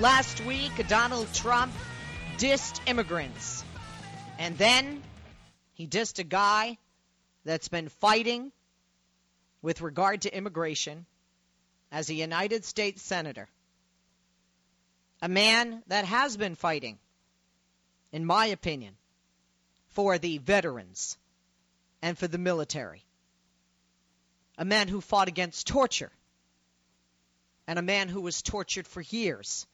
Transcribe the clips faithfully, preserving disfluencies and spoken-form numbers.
Last week, Donald Trump dissed immigrants. And then he dissed a guy that's been fighting with regard to immigration as a United States Senator. A man that has been fighting, in my opinion, for the veterans and for the military. A man who fought against torture. And a man who was tortured for years.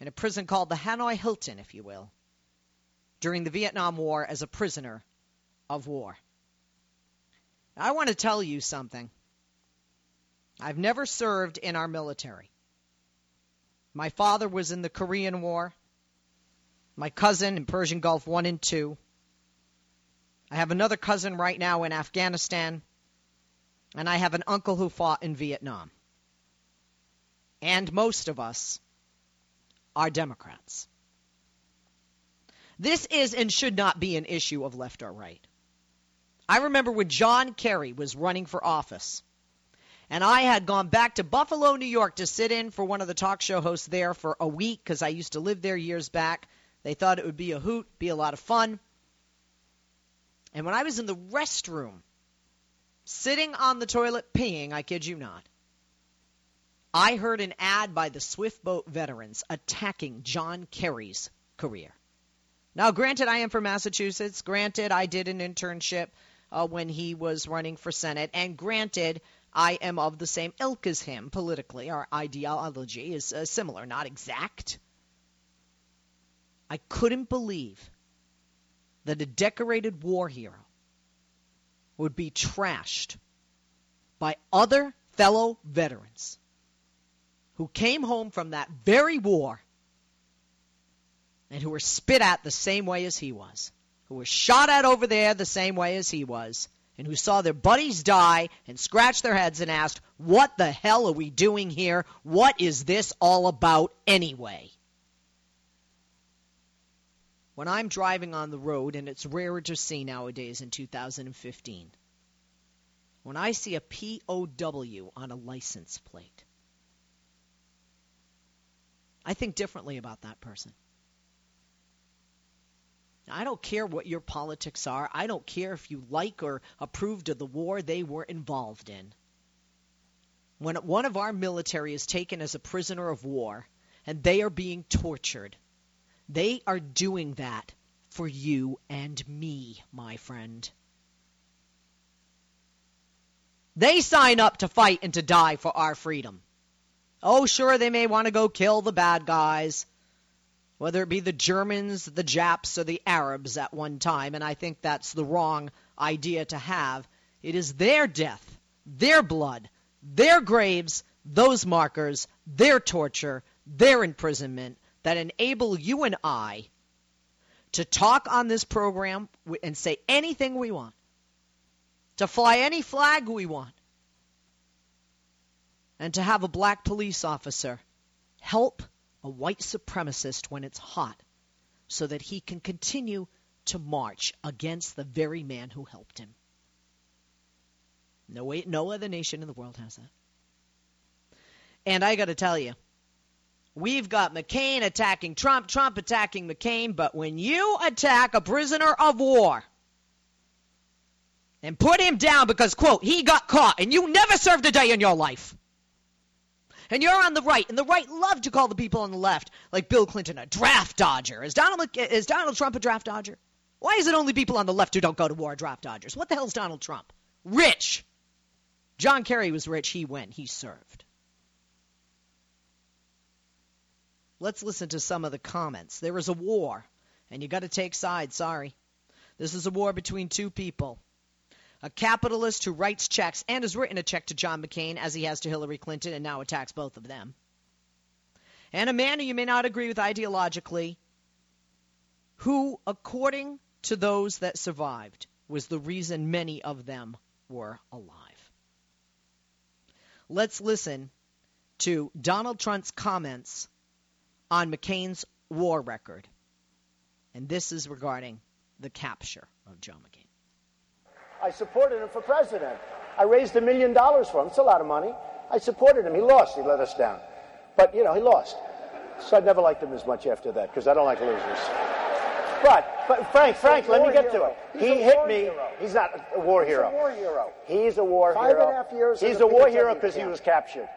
In a prison called the Hanoi Hilton, if you will, during the Vietnam War as a prisoner of war. I want to tell you something. I've never served in our military. My father was in the Korean War. My cousin in Persian Gulf one and two. I have another cousin right now in Afghanistan. And I have an uncle who fought in Vietnam. And most of us are Democrats. This is and should not be an issue of left or right. I remember when John Kerry was running for office, and I had gone back to Buffalo, New York to sit in for one of the talk show hosts there for a week because I used to live there years back. They thought it would be a hoot, be a lot of fun. And when I was in the restroom, sitting on the toilet peeing, I kid you not, I heard an ad by the Swift Boat veterans attacking John Kerry's career. Now, granted, I am from Massachusetts. Granted, I did an internship uh, when he was running for Senate. And granted, I am of the same ilk as him politically. Our ideology is uh, similar, not exact. I couldn't believe that a decorated war hero would be trashed by other fellow veterans who came home from that very war and who were spit at the same way as he was, who were shot at over there the same way as he was, and who saw their buddies die and scratched their heads and asked, what the hell are we doing here? What is this all about anyway? When I'm driving on the road, and it's rarer to see nowadays in two thousand fifteen, when I see a P O W on a license plate, I think differently about that person. I don't care what your politics are. I don't care if you like or approved of the war they were involved in. When one of our military is taken as a prisoner of war and they are being tortured, they are doing that for you and me, my friend. They sign up to fight and to die for our freedom. Oh, sure, they may want to go kill the bad guys, whether it be the Germans, the Japs, or the Arabs at one time, and I think that's the wrong idea to have. It is their death, their blood, their graves, those markers, their torture, their imprisonment that enable you and I to talk on this program and say anything we want, to fly any flag we want, and to have a black police officer help a white supremacist when it's hot so that he can continue to march against the very man who helped him. No way, no other nation in the world has that. And I got to tell you, we've got McCain attacking Trump, Trump attacking McCain, but when you attack a prisoner of war and put him down because, quote, he got caught and you never served a day in your life, and you're on the right, and the right love to call the people on the left, like Bill Clinton, a draft dodger. Is Donald, is Donald Trump a draft dodger? Why is it only people on the left who don't go to war are draft dodgers? What the hell is Donald Trump? Rich. John Kerry was rich. He went. He served. Let's listen to some of the comments. There is a war, and you got to take sides. Sorry. This is a war between two people. A capitalist who writes checks and has written a check to John McCain as he has to Hillary Clinton and now attacks both of them. and a man who you may not agree with ideologically, who, according to those that survived, was the reason many of them were alive. Let's listen to Donald Trump's comments on McCain's war record. And this is regarding the capture of John McCain. I supported him for president. I raised a million dollars for him. It's a lot of money. I supported him. He lost. He let us down. But, you know, he lost. So I never liked him as much after that, because I don't like losers. But, but Frank, Frank, let me get hero. to it. He's he hit me. Hero. He's not a war hero. He's a war hero. He's a war Five hero. Five and a half years. He's a war hero because he was captured.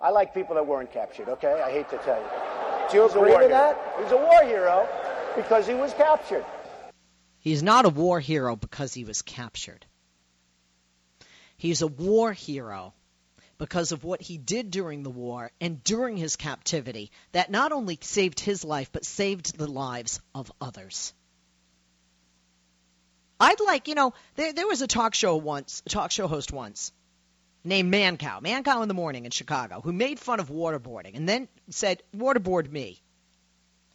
I like people that weren't captured, okay? I hate to tell you. Do you agree with that? He's a war hero because he was captured. He's not a war hero because he was captured. He's a war hero because of what he did during the war and during his captivity that not only saved his life, but saved the lives of others. I'd like, you know, there, there was a talk show once, a talk show host once named Mancow, Mancow in the Morning in Chicago, who made fun of waterboarding and then said, waterboard me.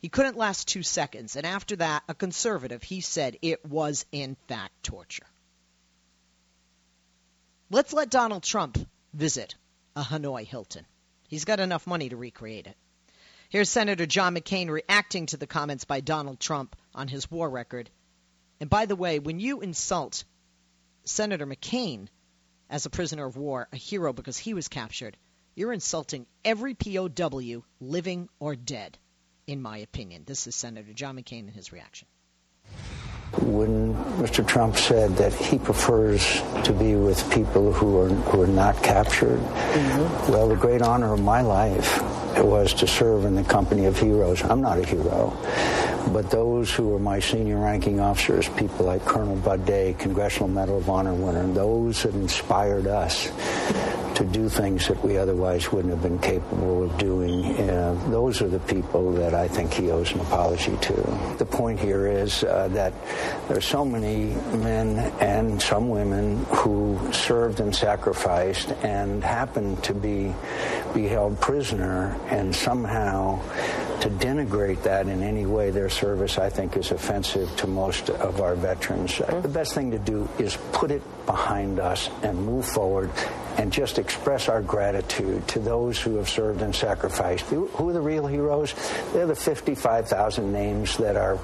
He couldn't last two seconds. And after that, a conservative, he said it was, in fact, torture. Let's let Donald Trump visit a Hanoi Hilton. He's got enough money to recreate it. Here's Senator John McCain reacting to the comments by Donald Trump on his war record. And by the way, when you insult Senator McCain as a prisoner of war, a hero because he was captured, you're insulting every P O W, living or dead. In my opinion, this is Senator John McCain and his reaction. When Mister Trump said that he prefers to be with people who are who are not captured, mm-hmm. well, the great honor of my life was to serve in the company of heroes. I'm not a hero, but those who are my senior ranking officers, people like Colonel Bud Day, Congressional Medal of Honor winner, those that inspired us to do things that we otherwise wouldn't have been capable of doing. Uh, those are the people that I think he owes an apology to. The point here is uh, that there are so many men and some women who served and sacrificed and happened to be, be held prisoner, and somehow to denigrate that in any way, their service, I think, is offensive to most of our veterans. Uh, the best thing to do is put it behind us and move forward and just express our gratitude to those who have served and sacrificed. Who are the real heroes? They're the fifty-five thousand names that are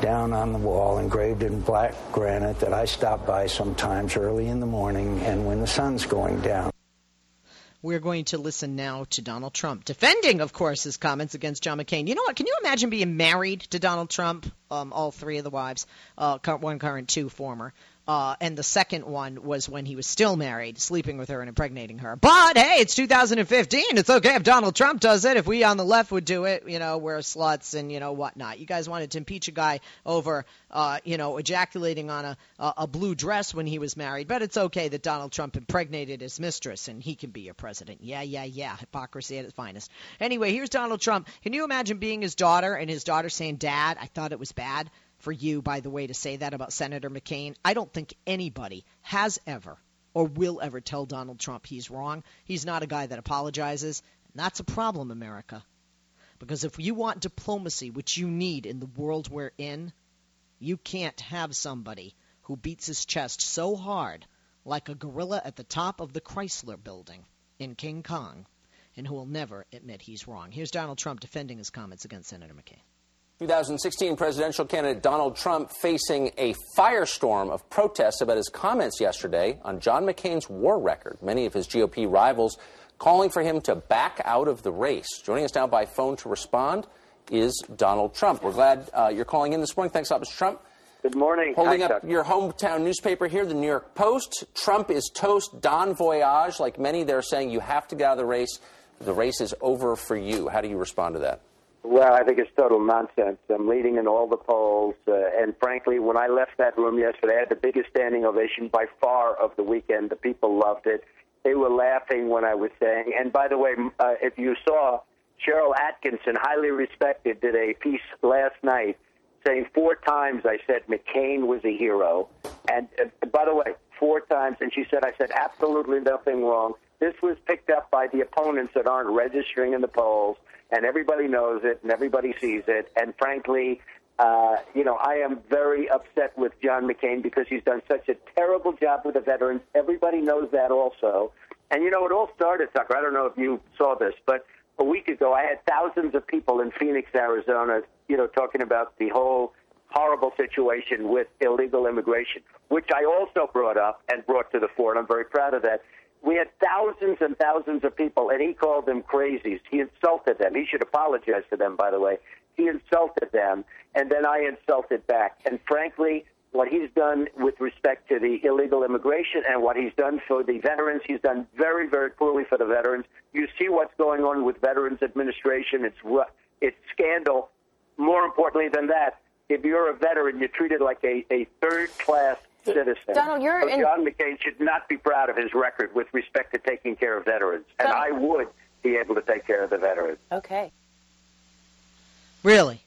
down on the wall, engraved in black granite, that I stop by sometimes early in the morning and when the sun's going down. We're going to listen now to Donald Trump, defending, of course, his comments against John McCain. You know what? Can you imagine being married to Donald Trump, um, all three of the wives, uh, one current, two former? Uh, and the second one was when he was still married, sleeping with her and impregnating her. But, hey, it's two thousand fifteen. It's okay if Donald Trump does it. If we on the left would do it, you know, we're sluts and, you know, whatnot. You guys wanted to impeach a guy over, uh, you know, ejaculating on a, a blue dress when he was married. But it's okay that Donald Trump impregnated his mistress and he can be your president. Yeah, yeah, yeah. Hypocrisy at its finest. Anyway, here's Donald Trump. Can you imagine being his daughter and his daughter saying, Dad, I thought it was bad for you, by the way, to say that about Senator McCain? I don't think anybody has ever or will ever tell Donald Trump he's wrong. He's not a guy that apologizes. And that's a problem, America. Because if you want diplomacy, which you need in the world we're in, you can't have somebody who beats his chest so hard, like a gorilla at the top of the Chrysler Building in King Kong, and who will never admit he's wrong. Here's Donald Trump defending his comments against Senator McCain. twenty sixteen presidential candidate Donald Trump facing a firestorm of protests about his comments yesterday on John McCain's war record. Many of his G O P rivals calling for him to back out of the race. Joining us now by phone to respond is Donald Trump. We're glad uh, you're calling in this morning. Thanks a lot, Mister Trump. Good morning. Holding Hi, up Chuck. Your hometown newspaper here, the New York Post. Trump is toast, Don voyage. Like many, they're saying you have to get out of the race. The race is over for you. How do you respond to that? Well, I think it's total nonsense. I'm leading in all the polls, uh, and frankly, when I left that room yesterday, I had the biggest standing ovation by far of the weekend. The people loved it. They were laughing when I was saying, and by the way, uh, if you saw, Cheryl Atkinson, highly respected, did a piece last night saying four times I said McCain was a hero. And uh, by the way, four times, and she said I said absolutely nothing wrong. This was picked up by the opponents that aren't registering in the polls, and everybody knows it, and everybody sees it. And frankly, uh, you know, I am very upset with John McCain because he's done such a terrible job with the veterans. Everybody knows that also. And, you know, it all started, Tucker, I don't know if you saw this, but a week ago I had thousands of people in Phoenix, Arizona, you know, talking about the whole horrible situation with illegal immigration, which I also brought up and brought to the fore, and I'm very proud of that. We had thousands and thousands of people, and he called them crazies. He insulted them. He should apologize to them, by the way. He insulted them, and then I insulted back. And frankly, what he's done with respect to the illegal immigration and what he's done for the veterans, he's done very, very poorly for the veterans. You see what's going on with Veterans Administration. It's, it's scandal. More importantly than that, if you're a veteran, you're treated like a, a third-class citizen. Donald, you're so in... John McCain should not be proud of his record with respect to taking care of veterans. And Donald... I would be able to take care of the veterans. Okay. Really?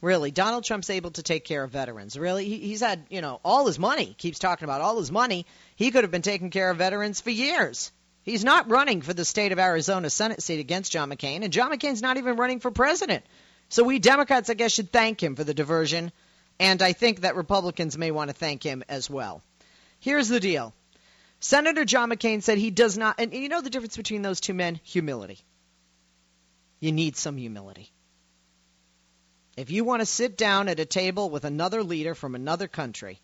Really? Donald Trump's able to take care of veterans. Really? He, he's had, you know, all his money. Keeps talking about all his money. He could have been taking care of veterans for years. He's not running for the state of Arizona Senate seat against John McCain. And John McCain's not even running for president. So we Democrats, I guess, should thank him for the diversion. And I think that Republicans may want to thank him as well. Here's the deal. Senator John McCain said he does not – and you know the difference between those two men? Humility. You need some humility. If you want to sit down at a table with another leader from another country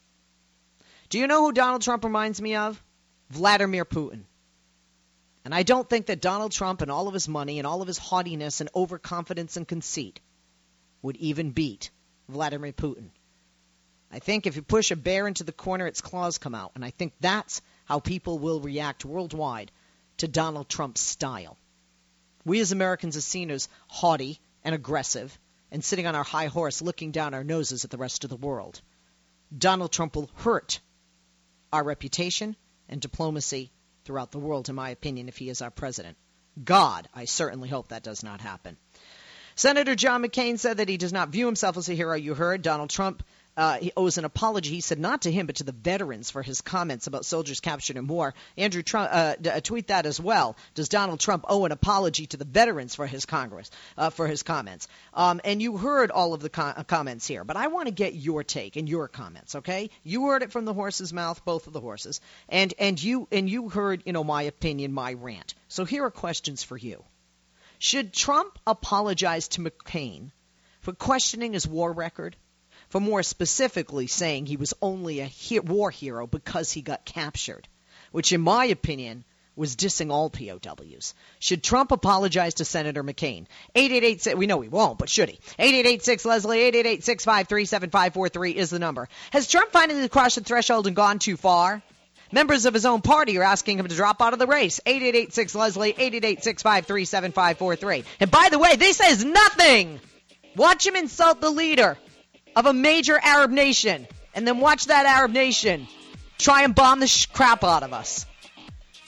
– do you know who Donald Trump reminds me of? Vladimir Putin. And I don't think that Donald Trump and all of his money and all of his haughtiness and overconfidence and conceit would even beat Vladimir Putin. I think if you push a bear into the corner, its claws come out. And I think that's how people will react worldwide to Donald Trump's style. We as Americans are seen as haughty and aggressive and sitting on our high horse looking down our noses at the rest of the world. Donald Trump will hurt our reputation and diplomacy throughout the world, in my opinion, if he is our president. God, I certainly hope that does not happen. Senator John McCain said that he does not view himself as a hero. You heard Donald Trump uh, he owes an apology, he said, not to him, but to the veterans for his comments about soldiers captured in war. Andrew Trump, uh, d- tweet that as well. Does Donald Trump owe an apology to the veterans for his Congress, uh, for his comments? Um, and you heard all of the com- comments here, but I want to get your take and your comments, okay? You heard it from the horse's mouth, both of the horses, and, and you and you heard, you know, my opinion, my rant. So here are questions for you. Should Trump apologize to McCain for questioning his war record, for more specifically saying he was only a he- war hero because he got captured, which in my opinion was dissing all P O Ws? Should Trump apologize to Senator McCain? eight eight eight, we know he won't, but should he? eight eight eight six Leslie, eight eight eight six five three seven five four three is the number. Has Trump finally crossed the threshold and gone too far? Members of his own party are asking him to drop out of the race. eight eight eight six Leslie, eight eight eight six five three seven five four three. And by the way, this is nothing. Watch him insult the leader of a major Arab nation, and then watch that Arab nation try and bomb the sh- crap out of us.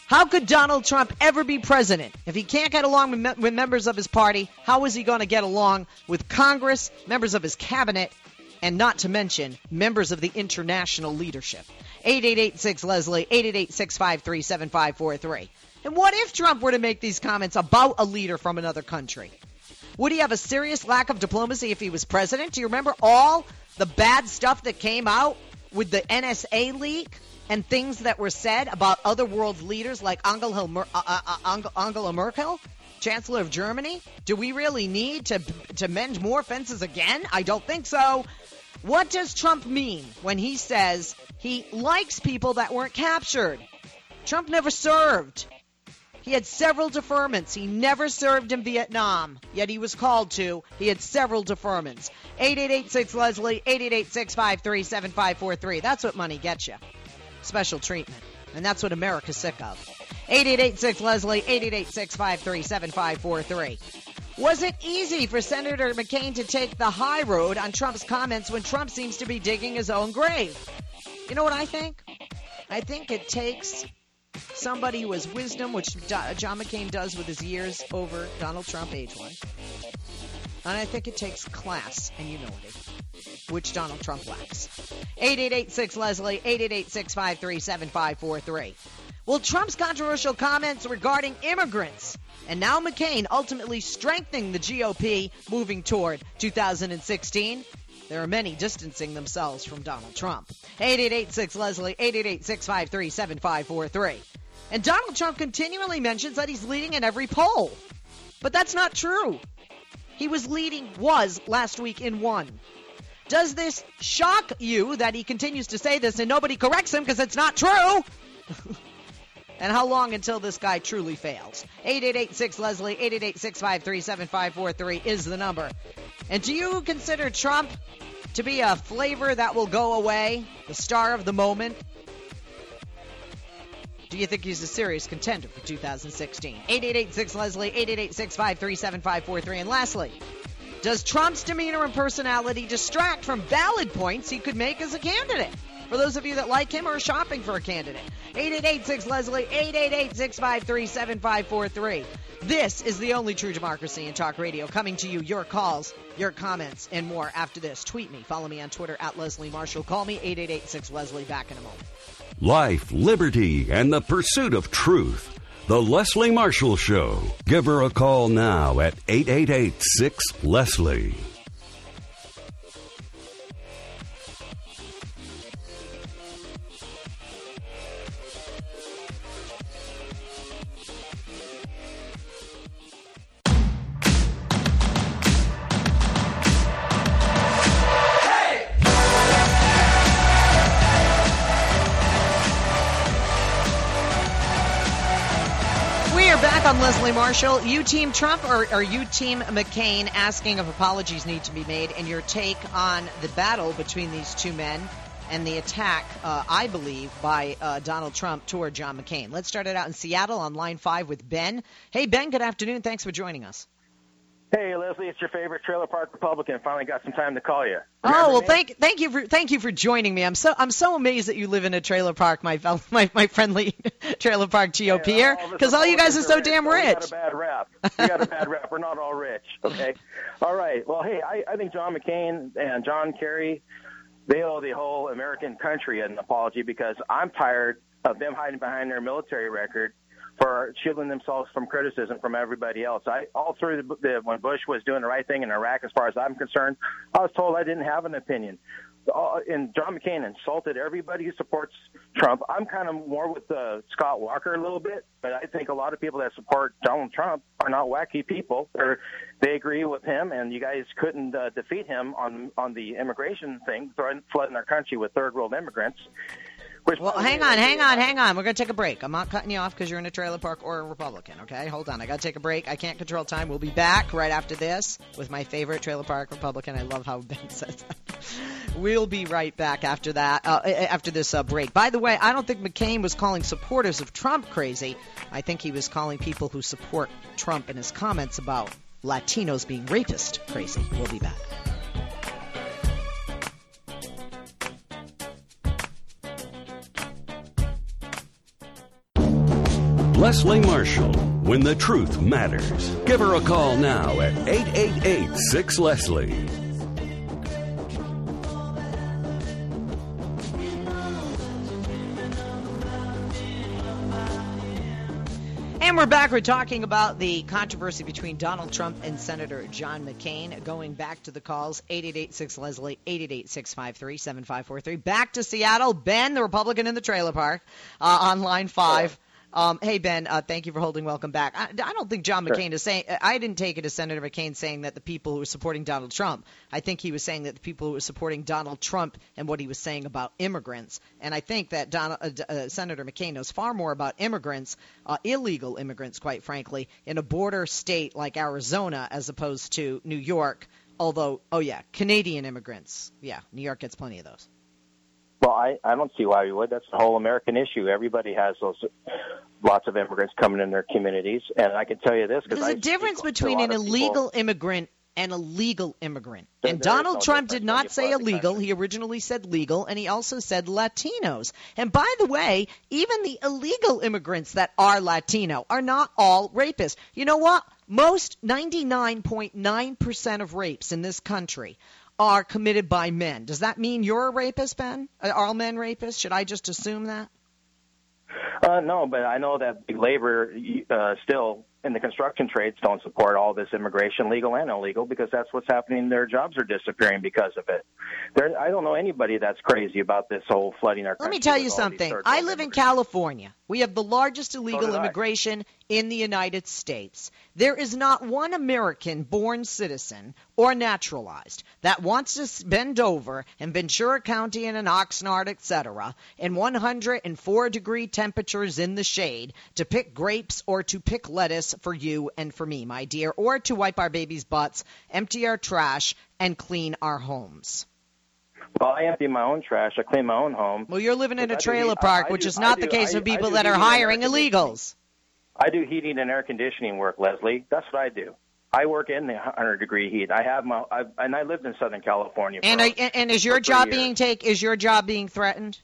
How could Donald Trump ever be president? If he can't get along with, me- with members of his party, how is he going to get along with Congress, members of his cabinet, and not to mention members of the international leadership? eight eight eight six Leslie, eight eight eight six five three seven five four three. And what if Trump were to make these comments about a leader from another country? Would he have a serious lack of diplomacy if he was president? Do you remember all the bad stuff that came out with the N S A leak and things that were said about other world leaders like Angela Merkel, Chancellor of Germany? Do we really need to, to mend more fences again? I don't think so. What does Trump mean when he says he likes people that weren't captured? Trump never served. He had several deferments. He never served in Vietnam, yet he was called to. He had several deferments. eight eight eight six Leslie, eight eight eight six five three seven five four three. That's what money gets you. Special treatment. And that's what America's sick of. eight eight eight six Leslie, eight eight eight six five three seven five four three. Was it easy for Senator McCain to take the high road on Trump's comments when Trump seems to be digging his own grave? You know what I think? I think it takes somebody who has wisdom, which John McCain does with his years over Donald Trump, age one. And I think it takes class and humility, which Donald Trump lacks. eight eight eight six Leslie, eight eight eight six five three seven five four three. Well, Trump's controversial comments regarding immigrants and now McCain ultimately strengthening the G O P moving toward two thousand sixteen. There are many distancing themselves from Donald Trump. eight eight eight six Leslie, eight eight eight, six five three, seven five four three. And Donald Trump continually mentions that he's leading in every poll. But that's not true. He was leading, was last week in one. Does this shock you that he continues to say this and nobody corrects him because it's not true? And how long until this guy truly fails? eight eight eight six Leslie, eight eight eight, six five three, seven five four three is the number. And do you consider Trump to be a flavor that will go away? The star of the moment? Do you think he's a serious contender for two thousand sixteen? eight eight eight six Leslie, eight eight eight, six five three, seven five four three. And lastly, does Trump's demeanor and personality distract from valid points he could make as a candidate? For those of you that like him or are shopping for a candidate. eight eight eight six Leslie, eight eight eight, six five three, seven five four three. This is the only true democracy in talk radio. Coming to you, your calls, your comments, and more after this. Tweet me. Follow me on Twitter at Leslie Marshall. Call me eight eight eight six Leslie. Back in a moment. Life, liberty, and the pursuit of truth. The Leslie Marshall Show. Give her a call now at eight eight eight six Leslie. Marshall, you team Trump or are you team McCain, asking if apologies need to be made, and your take on the battle between these two men and the attack, uh, I believe, by uh, Donald Trump toward John McCain. Let's start it out in Seattle on line five with Ben. Hey, Ben, good afternoon. Thanks for joining us. Hey, Leslie, it's your favorite trailer park Republican. Finally got some time to call you. Remember oh, well, me? thank thank you for thank you for joining me. I'm so I'm so amazed that you live in a trailer park, my my, my friendly trailer park G O P-er, because all, all you guys are so rich, damn rich. We got a bad rap. We got a bad rap. We're not all rich, okay? All right. Well, hey, I, I think John McCain and John Kerry, they owe the whole American country an apology, because I'm tired of them hiding behind their military record for shielding themselves from criticism from everybody else. I, all through the, the, when Bush was doing the right thing in Iraq, as far as I'm concerned, I was told I didn't have an opinion. All, and John McCain insulted everybody who supports Trump. I'm kind of more with uh, Scott Walker a little bit, but I think a lot of people that support Donald Trump are not wacky people. Or they agree with him, and you guys couldn't uh, defeat him on on the immigration thing, flooding our country with third-world immigrants. Well, hang on, hang on, hang on. We're going to take a break. I'm not cutting you off because you're in a trailer park or a Republican, okay? Hold on. I got to take a break. I can't control time. We'll be back right after this with my favorite trailer park Republican. I love how Ben says that. We'll be right back after that, uh, after this uh, break. By the way, I don't think McCain was calling supporters of Trump crazy. I think he was calling people who support Trump and his comments about Latinos being rapists crazy. We'll be back. Leslie Marshall, when the truth matters. Give her a call now at eight eight eight six Leslie. And we're back. We're talking about the controversy between Donald Trump and Senator John McCain. Going back to the calls, eight eight eight six Leslie, eight eight eight, six five three, seven five four three. Back to Seattle. Ben, the Republican in the trailer park, uh, on line five. Oh. Um, hey, Ben, uh, thank you for holding. Welcome back. I, I don't think John McCain sure. is saying – I didn't take it as Senator McCain saying that the people who were supporting Donald Trump. I think he was saying that the people who were supporting Donald Trump and what he was saying about immigrants. And I think that Donald, uh, uh, Senator McCain knows far more about immigrants, uh, illegal immigrants, quite frankly, in a border state like Arizona as opposed to New York. Although, oh, yeah, Canadian immigrants. Yeah, New York gets plenty of those. Well, I, I don't see why we would. That's the whole American issue. Everybody has those lots of immigrants coming in their communities. And I can tell you this. There's I a difference between an illegal people. immigrant and a legal immigrant. There, and there Donald no Trump did not say illegal. He originally said legal, and he also said Latinos. And by the way, even the illegal immigrants that are Latino are not all rapists. You know what? Most ninety-nine point nine percent of rapes in this country are committed by men. Does that mean you're a rapist, Ben? Are all men rapists? Should I just assume that? Uh, no, but I know that big labor uh, still in the construction trades don't support all this immigration, legal and illegal, because that's what's happening. Their jobs are disappearing because of it. There, I don't know anybody that's crazy about this whole flooding our country. Let me tell you something. I live in California. We have the largest illegal immigration in the United States. There is not one American born citizen or naturalized that wants to bend over in Ventura County and in Oxnard, et cetera, in one hundred four degree temperatures in the shade to pick grapes or to pick lettuce for you and for me, my dear, or to wipe our babies' butts, empty our trash, and clean our homes. Well, I empty my own trash. I clean my own home. Well, you're living in a trailer park, which is not the case with people that are hiring illegals. I do heating and air conditioning work, Leslie. That's what I do. I work in the one hundred degree heat. I have my, I've, and I lived in Southern California. For, and, I, and is your job being take? Is your job being threatened?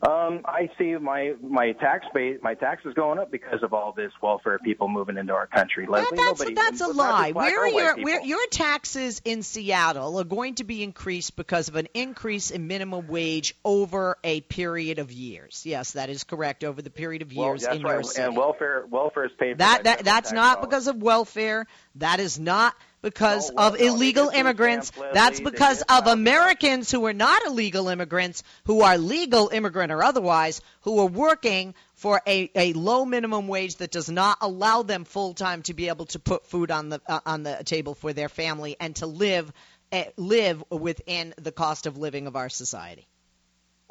Um, I see my my tax base, my taxes going up because of all this welfare people moving into our country. Well, Leslie, that's nobody, that's a lie. Where are your where, your taxes in Seattle are going to be increased because of an increase in minimum wage over a period of years? Yes, that is correct. Over the period of years well, in right. your city, and welfare welfare is paid. For that, that that's not dollars. Because of welfare. That is not. Because oh, well, of illegal no, immigrants. Camp, Leslie, that's because of not. Americans who are not illegal immigrants, who are legal immigrant or otherwise, who are working for a, a low minimum wage that does not allow them full time to be able to put food on the uh, on the table for their family and to live uh, live within the cost of living of our society.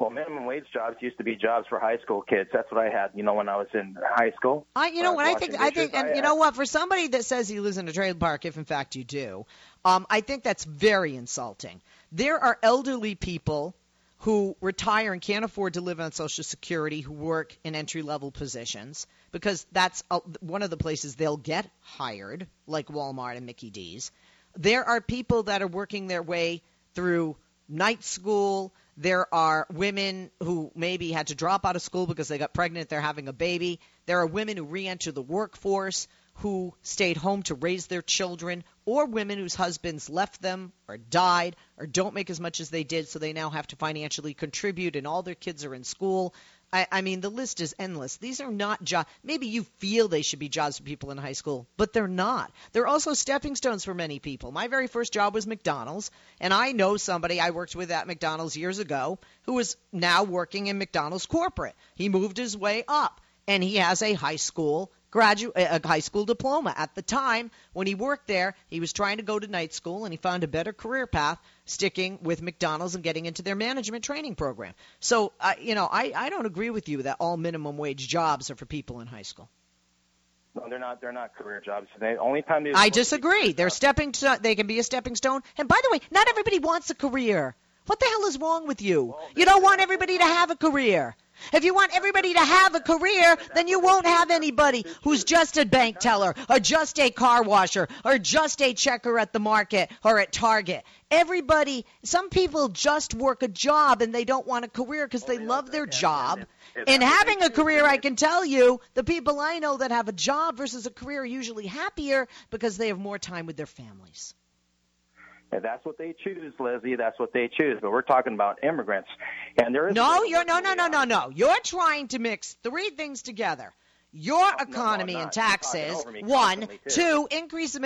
Well, minimum wage jobs used to be jobs for high school kids. That's what I had, you know, when I was in high school. I, you know, when I think, I think, and you know what, for somebody that says he lives in a trailer park, if in fact you do, um, I think that's very insulting. There are elderly people who retire and can't afford to live on Social Security who work in entry-level positions because that's a, one of the places they'll get hired, like Walmart and Mickey D's. There are people that are working their way through night school. There are women who maybe had to drop out of school because they got pregnant, they're having a baby. There are women who reenter the workforce, who stayed home to raise their children, or women whose husbands left them or died or don't make as much as they did, so they now have to financially contribute and all their kids are in school. I, I mean, the list is endless. These are not jobs. Maybe you feel they should be jobs for people in high school, but they're not. They're also stepping stones for many people. My very first job was McDonald's, and I know somebody I worked with at McDonald's years ago who is now working in McDonald's corporate. He moved his way up, and he has a high school gradu- a high school diploma. At the time when he worked there, he was trying to go to night school, and he found a better career path sticking with McDonald's and getting into their management training program. So, uh, you know, I, I don't agree with you that all minimum wage jobs are for people in high school. No, they're not. They're not career jobs. They only time they I disagree. They're jobs. stepping. To, they can be a stepping stone. And by the way, not everybody wants a career. What the hell is wrong with you? Well, you don't want everybody to have a career. If you want everybody to have a career, then you won't have anybody who's just a bank teller or just a car washer or just a checker at the market or at Target. Everybody, some people just work a job and they don't want a career because they love their job. And having a career, I can tell you, the people I know that have a job versus a career are usually happier because they have more time with their families. And that's what they choose, Leslie. That's what they choose. But we're talking about immigrants, and there is no, you're no, no, no, no, no. You're trying to mix three things together: your economy and taxes, one; two, increase in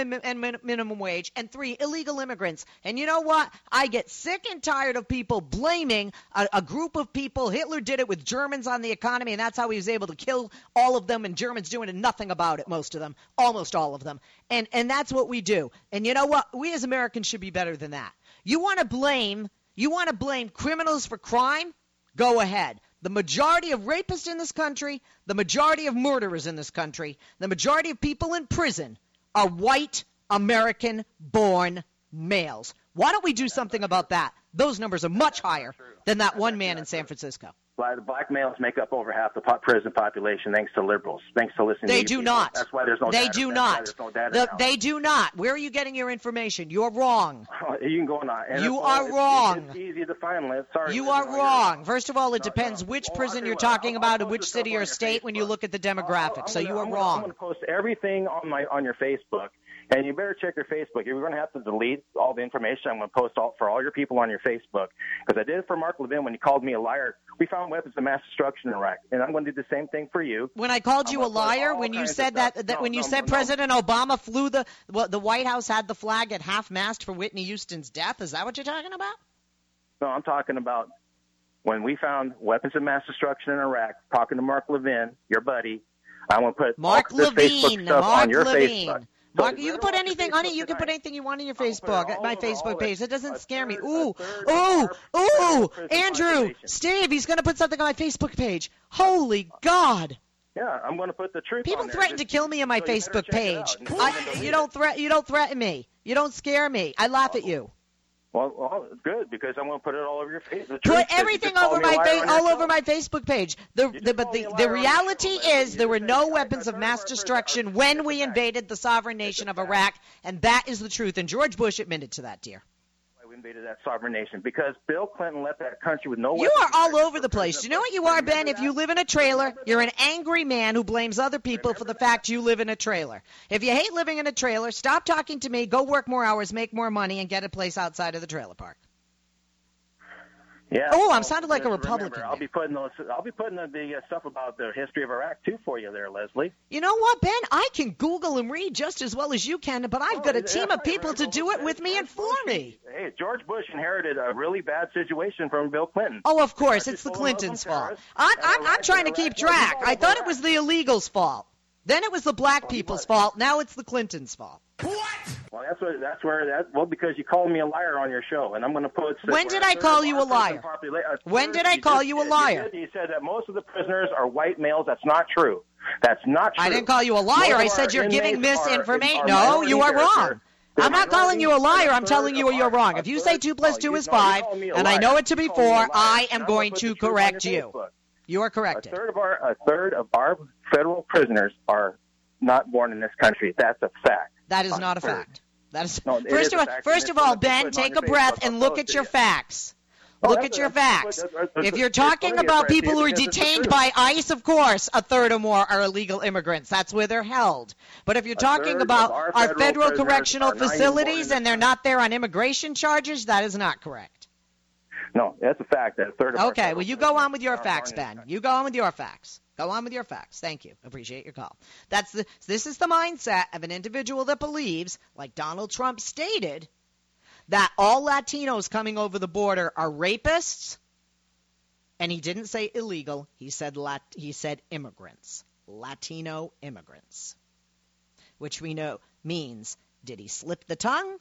minimum wage; and three, illegal immigrants. And you know what? I get sick and tired of people blaming a, a group of people. Hitler did it with Germans on the economy, and that's how he was able to kill all of them. And Germans doing nothing about it, most of them, almost all of them. And and that's what we do. And you know what? We as Americans should be better than that. You want to blame you want to blame criminals for crime? Go ahead. The majority of rapists in this country, the majority of murderers in this country, the majority of people in prison are white American-born males. Why don't we do something about that? Those numbers are much higher than that one man in San Francisco. Black males make up over half the prison population, thanks to liberals. Thanks to listening. They to do people. not. That's why there's no. They data. do That's not. No the, they do not. Where are you getting your information? You're wrong. You can go on. And you are it's, wrong. It's easy to find. Sorry. You are wrong. Here. First of all, it no, depends no. which oh, prison you're talking I'll, about, I'll and which city or state. Facebook. When you look at the demographics, I'll, I'll, so gonna, you are I'm wrong. Gonna, I'm going to post everything on my on your Facebook. And you better check your Facebook. You're going to have to delete all the information I'm going to post all, for all your people on your Facebook. Because I did it for Mark Levin when he called me a liar. We found weapons of mass destruction in Iraq. And I'm going to do the same thing for you. When I called you a liar, when you said that, that when you said President Obama flew the well, the White House had the flag at half-mast for Whitney Houston's death, is that what you're talking about? No, I'm talking about when we found weapons of mass destruction in Iraq, talking to Mark Levin, your buddy, I want to put Mark Levin, Mark Levin. So Mark, you can put anything on it. You tonight. Can put anything you want on your Facebook, my Facebook page. That doesn't scare me. Ooh, ooh, ooh, Andrew, Steve, he's going to put something on my Facebook page. Holy God. Yeah, I'm going to put the truth People on there. People threaten to kill me on my so Facebook page. I, you, don't thre- you don't threaten me. You don't scare me. I laugh oh. at you. Well, well, good, because I'm going to put it all over your face. Put everything over my face, all over my Facebook page. The, the, but the, the reality is there were no weapons of mass destruction when we invaded the sovereign nation of Iraq, and that is the truth. And George Bush admitted to that, dear. We invaded that sovereign nation because Bill Clinton left that country with no weapons. You are all over the place. You know what you are, Ben? If you live in a trailer, you're an angry man who blames other people for the fact you live in a trailer. If you hate living in a trailer, stop talking to me, go work more hours, make more money, and get a place outside of the trailer park. Yeah. Oh, I'm sounding like a Republican. Remember, I'll be putting those, I'll be putting the, the stuff about the history of Iraq too for you there, Leslie. You know what, Ben? I can Google and read just as well as you can, but I've oh, got a team of people right. to do it with me and for me. Hey, George Bush inherited a really bad situation from Bill Clinton. Oh, of course, it's the Clintons' fault. I'm, I'm, I'm trying to keep track. I thought it was the illegals' fault. Then it was the black people's fault. Now it's the Clintons' fault. What? Well, that's what, that's where that. Well, because you called me a liar on your show, and I'm going to put. When did I call you a liar? When did I call you a liar? You said that most of the prisoners are white males. That's not true. That's not true. I didn't call you a liar. I said you're giving misinformation. No, you are wrong. I'm not calling you a liar. I'm telling you you're wrong. If you say two plus two is five, and I know it to be four, I am going to correct you. You are corrected. A third of our a third of our federal prisoners are not born in this country. That's a fact. That is not a fact. That is no, first is of all, first of all, Ben, take a breath and look at your facts. Look at your facts. If you're talking about people who are detained by ICE, of course, a third or more are illegal immigrants. That's where they're held. But if you're talking about our federal correctional facilities and they're not there on immigration charges, that is not correct. No, that's a fact. That a third of okay, well, you go on with your facts, Ben. You go on with your facts. Go on with your facts. Thank you. Appreciate your call. That's the, this is the mindset of an individual that believes, like Donald Trump stated, that all Latinos coming over the border are rapists. And he didn't say illegal. He said Lat, he said immigrants, Latino immigrants, which we know means did he slip the tongue?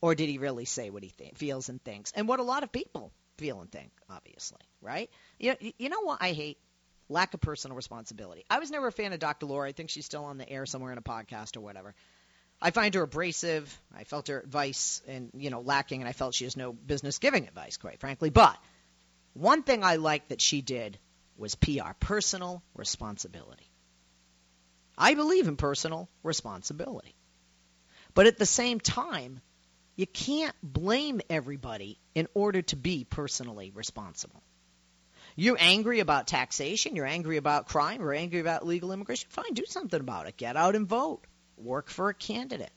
Or did he really say what he th- feels and thinks? And what a lot of people feel and think, obviously, right? You, you know what I hate? Lack of personal responsibility. I was never a fan of Doctor Laura. I think she's still on the air somewhere in a podcast or whatever. I find her abrasive. I felt her advice and, you know, lacking, and I felt she has no business giving advice, quite frankly. But one thing I liked that she did was P R, personal responsibility. I believe in personal responsibility. But at the same time, you can't blame everybody in order to be personally responsible. You're angry about taxation. You're angry about crime. You're angry about illegal immigration. Fine, do something about it. Get out and vote. Work for a candidate.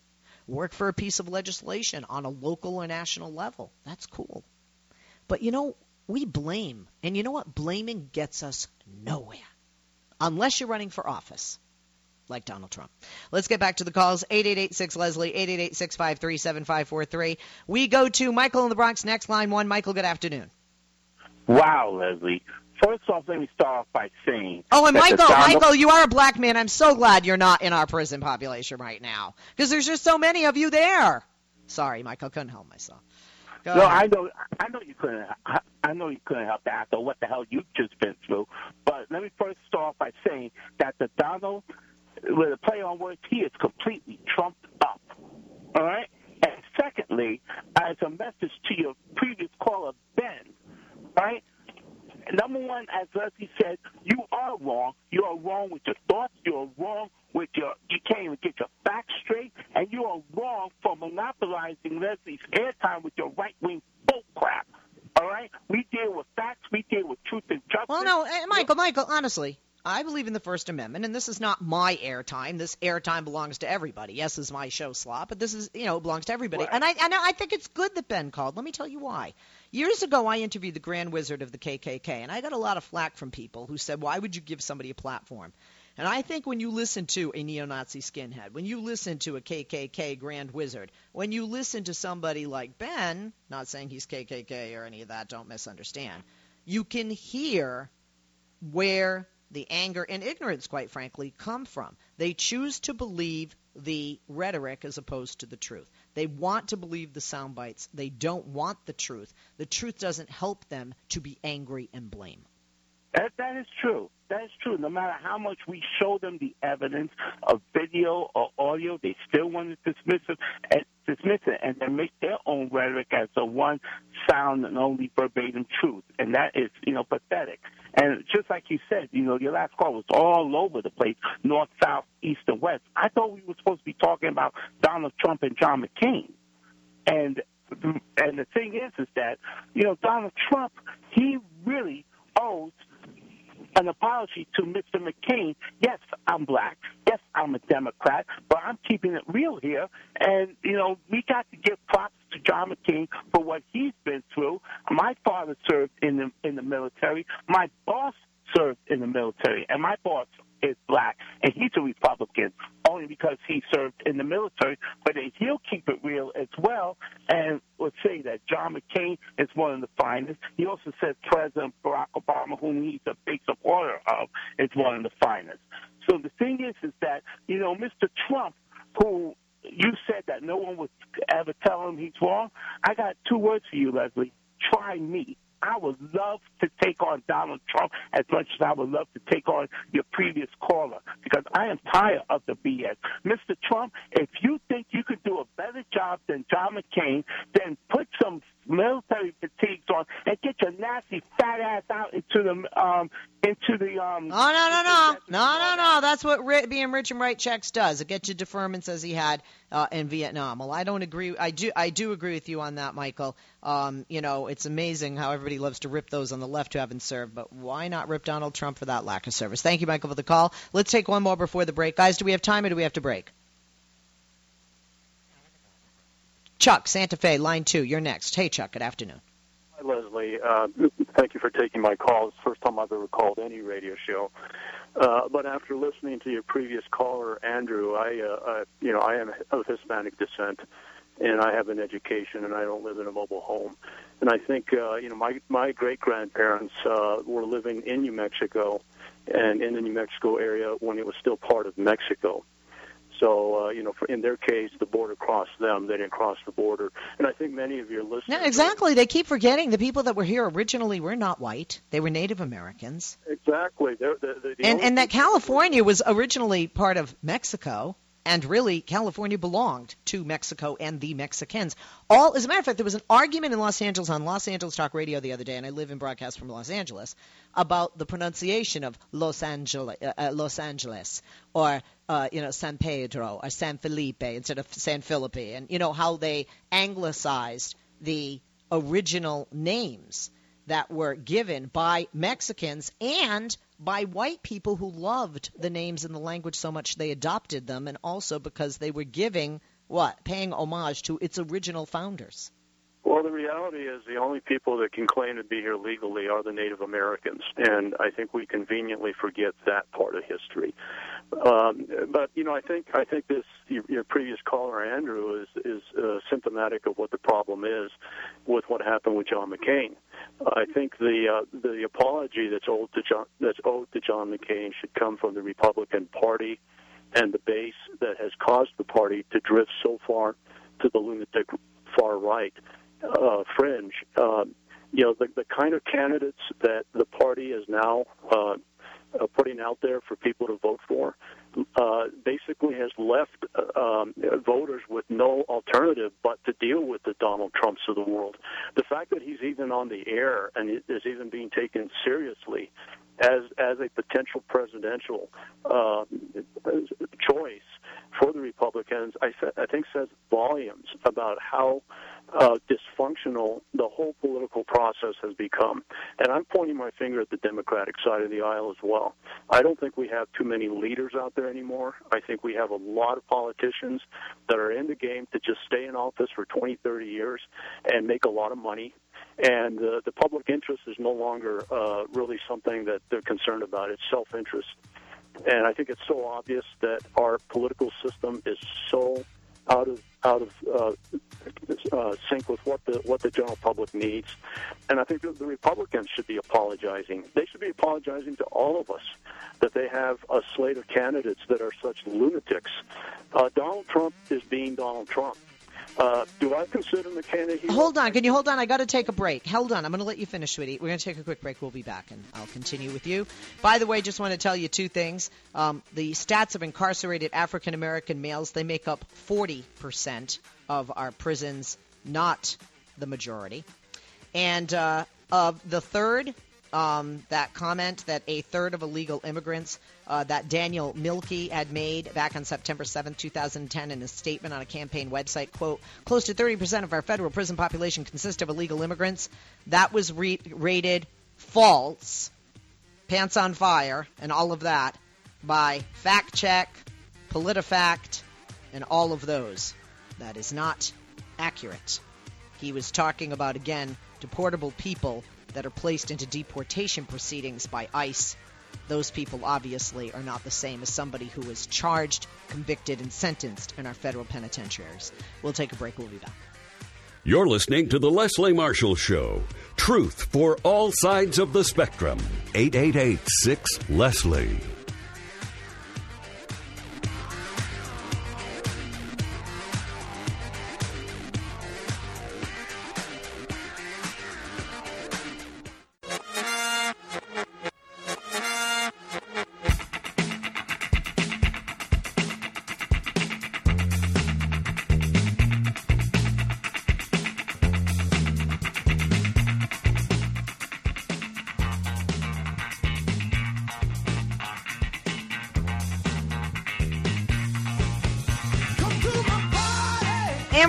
Work for a piece of legislation on a local or national level. That's cool. But, you know, we blame. And you know what? Blaming gets us nowhere. Unless you're running for office. Like Donald Trump. Let's get back to the calls. eight eight eight six Leslie, eight eight eight, six five three, seven five four three. We go to Michael in the Bronx next, line one. Michael, good afternoon. Wow, Leslie. First off, let me start off by saying... Oh, and Michael, Michael, of- you are a black man. I'm so glad you're not in our prison population right now because there's just so many of you there. Sorry, Michael, couldn't help myself. Go no, ahead. I know, I know you couldn't. I, I know you couldn't help that after what the hell you've just been through. But let me first start off by saying that the Donald... With a play on words, he is completely trumped up, all right? And secondly, as a message to your previous caller, Ben, all right? Number one, as Leslie said, you are wrong. You are wrong with your thoughts. You are wrong with your – you can't even get your facts straight. And you are wrong for monopolizing Leslie's airtime with your right-wing bullcrap, all right? We deal with facts. We deal with truth and justice. Well, no, Michael, Michael, honestly – I believe in the First Amendment, and this is not my airtime. This airtime belongs to everybody. Yes, this is my show slot, but this is, you know, it belongs to everybody. Right. And I and I think it's good that Ben called. Let me tell you why. Years ago, I interviewed the Grand Wizard of the K K K, and I got a lot of flack from people who said, why would you give somebody a platform? And I think when you listen to a neo-Nazi skinhead, when you listen to a K K K Grand Wizard, when you listen to somebody like Ben, not saying he's K K K or any of that, don't misunderstand, you can hear where the anger and ignorance, quite frankly, come from. They choose to believe the rhetoric as opposed to the truth. They want to believe the sound bites. They don't want the truth. The truth doesn't help them to be angry and blame. That, that is true. That is true. No matter how much we show them the evidence of video or audio, they still want to dismiss it and, dismiss it, and then make their own rhetoric as the one sound and only verbatim truth. And that is, you know, pathetic. And just like you said, you know, your last call was all over the place, north, south, east, and west. I thought we were supposed to be talking about Donald Trump and John McCain. And and the thing is, is that, you know, Donald Trump, he really owes an apology to Mister McCain. Yes, I'm black. Yes, I'm a Democrat, but I'm keeping it real here. And, you know, we got to give props to John McCain for what he's been through. My father served in the, in the military. My boss served in the military, and my boss is black, and he's a Republican only because he served in the military, but he'll keep it real as well and will say that John McCain is one of the finest. He also said President Barack Obama, whom he's a big supporter of, is one of the finest. So the thing is, is that, you know, Mister Trump, who you said that no one would ever tell him he's wrong, I got two words for you, Leslie. Try me. I would love to take on Donald Trump as much as I would love to take on your previous caller, because I am tired of the B S. Mister Trump, if you think you could do a better job than John McCain, then put some military fatigues on and get your nasty fat ass out into the um into the um. Oh no no no no no no! That's what ri- being rich and write checks does. It gets you deferments as he had uh, in Vietnam. Well, I don't agree. I do I do agree with you on that, Michael. Um, you know, it's amazing how everybody loves to rip those on the left who haven't served, but why not rip Donald Trump for that lack of service? Thank you, Michael, for the call. Let's take one more before the break, guys. Do we have time or do we have to break? Chuck, Santa Fe, line two, you're next. Hey, Chuck, good afternoon. Hi, Leslie. Uh, thank you for taking my call. It's the first time I've ever called any radio show. Uh, but after listening to your previous caller, Andrew, I, uh, I, you know, I am of Hispanic descent, and I have an education, and I don't live in a mobile home. And I think, uh, you know, my, my great-grandparents uh, were living in New Mexico and in the New Mexico area when it was still part of Mexico. So, uh, you know, for, in their case, the border crossed them. They didn't cross the border. And I think many of your listeners... No, exactly. They keep forgetting the people that were here originally were not white. They were Native Americans. Exactly. They're, they're, they're the and and that California was originally part of Mexico, and really California belonged to Mexico and the Mexicans. All, as a matter of fact, there was an argument in Los Angeles on Los Angeles Talk Radio the other day, and I live and broadcast from Los Angeles, about the pronunciation of Los Angeles, uh, Los Angeles, or Uh, you know, San Pedro or San Felipe instead of San Felipe, and, you know, how they anglicized the original names that were given by Mexicans and by white people who loved the names and the language so much they adopted them, and also because they were giving, what, paying homage to its original founders. Well, the reality is the only people that can claim to be here legally are the Native Americans, and I think we conveniently forget that part of history. Um, but, you know, I think I think this your, your previous caller, Andrew, is is uh, symptomatic of what the problem is with what happened with John McCain. I think the uh, the apology that's owed to John, that's owed to John McCain should come from the Republican Party and the base that has caused the party to drift so far to the lunatic far right. Uh, fringe, uh, you know, the, the kind of candidates that the party is now uh, uh, putting out there for people to vote for uh, basically has left uh, um, voters with no alternative but to deal with the Donald Trumps of the world. The fact that he's even on the air and is even being taken seriously as as a potential presidential uh, choice for the Republicans Republicans, I, th- I think says volumes about how uh, dysfunctional the whole political process has become. And I'm pointing my finger at the Democratic side of the aisle as well. I don't think we have too many leaders out there anymore. I think we have a lot of politicians that are in the game to just stay in office for twenty, thirty years and make a lot of money. And uh, the public interest is no longer uh, really something that they're concerned about. It's self-interest. And I think it's so obvious that our political system is so out of out of uh, uh, sync with what the what the general public needs. And I think that the Republicans should be apologizing. They should be apologizing to all of us that they have a slate of candidates that are such lunatics. Uh, Donald Trump is being Donald Trump. Uh, do I consider him a candidate? Hold on. Can you hold on? I got to take a break. Hold on. I'm going to let you finish, sweetie. We're going to take a quick break. We'll be back, and I'll continue with you. By the way, just want to tell you two things. Um, the stats of incarcerated African-American males, they make up forty percent of our prisons, not the majority. And uh, of the third, um, that comment that a third of illegal immigrants Uh, that Daniel Mielke had made back on September seventh, twenty ten in a statement on a campaign website, quote, close to thirty percent of our federal prison population consists of illegal immigrants. That was re- rated false, pants on fire, and all of that by Fact Check, PolitiFact, and all of those. That is not accurate. He was talking about, again, deportable people that are placed into deportation proceedings by ICE. Those people obviously are not the same as somebody who is charged, convicted, and sentenced in our federal penitentiaries. We'll take a break. We'll be back. You're listening to The Leslie Marshall Show. Truth for all sides of the spectrum. eight eight eight, six, Leslie.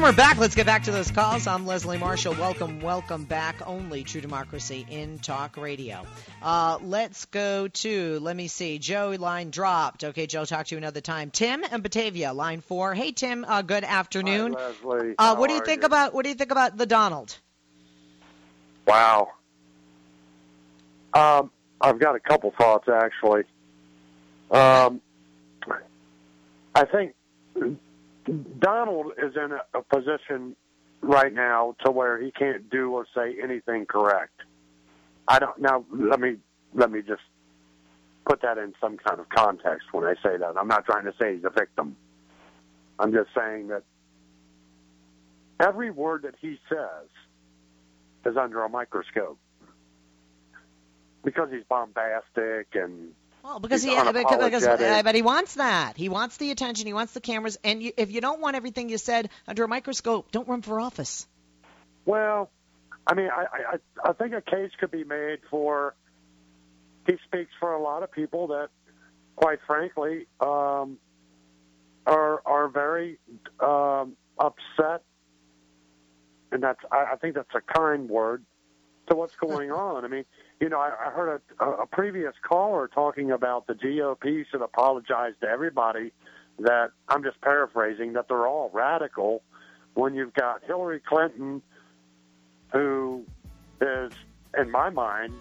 We're back. Let's get back to those calls. I'm Leslie Marshall. Welcome, welcome back. Only True Democracy in Talk Radio. Uh, let's go to, let me see, Joe, line dropped. Okay, Joe, talk to you another time. Tim in Batavia, line four. Hey, Tim, uh, good afternoon. Hi, Leslie. Uh, what do you think you? about what do you think about the Donald? Wow. Um, I've got a couple thoughts actually. Um, I think Donald is in a, a position right now to where he can't do or say anything correct. I don't now. Let me let me just put that in some kind of context when I say that. I'm not trying to say he's a victim. I'm just saying that every word that he says is under a microscope because he's bombastic and. Well, because He's he, because, because uh, but he wants that. He wants the attention. He wants the cameras. And you, if you don't want everything you said under a microscope, don't run for office. Well, I mean, I, I, I think a case could be made for he speaks for a lot of people that, quite frankly, um, are are very um, upset, and that's I, I think that's a kind word to what's going on. I mean. You know, I, I heard a, a previous caller talking about the G O P should apologize to everybody that, I'm just paraphrasing, that they're all radical when you've got Hillary Clinton, who is, in my mind,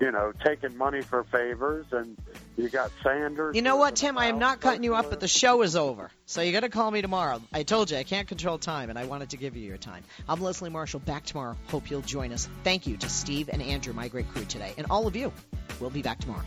you know, taking money for favors, and you got Sanders. You know what, Tim, I am not cutting you up, but the show is over. So you got to call me tomorrow. I told you I can't control time, and I wanted to give you your time. I'm Leslie Marshall, back tomorrow. Hope you'll join us. Thank you to Steve and Andrew, my great crew today, and all of you. We'll be back tomorrow.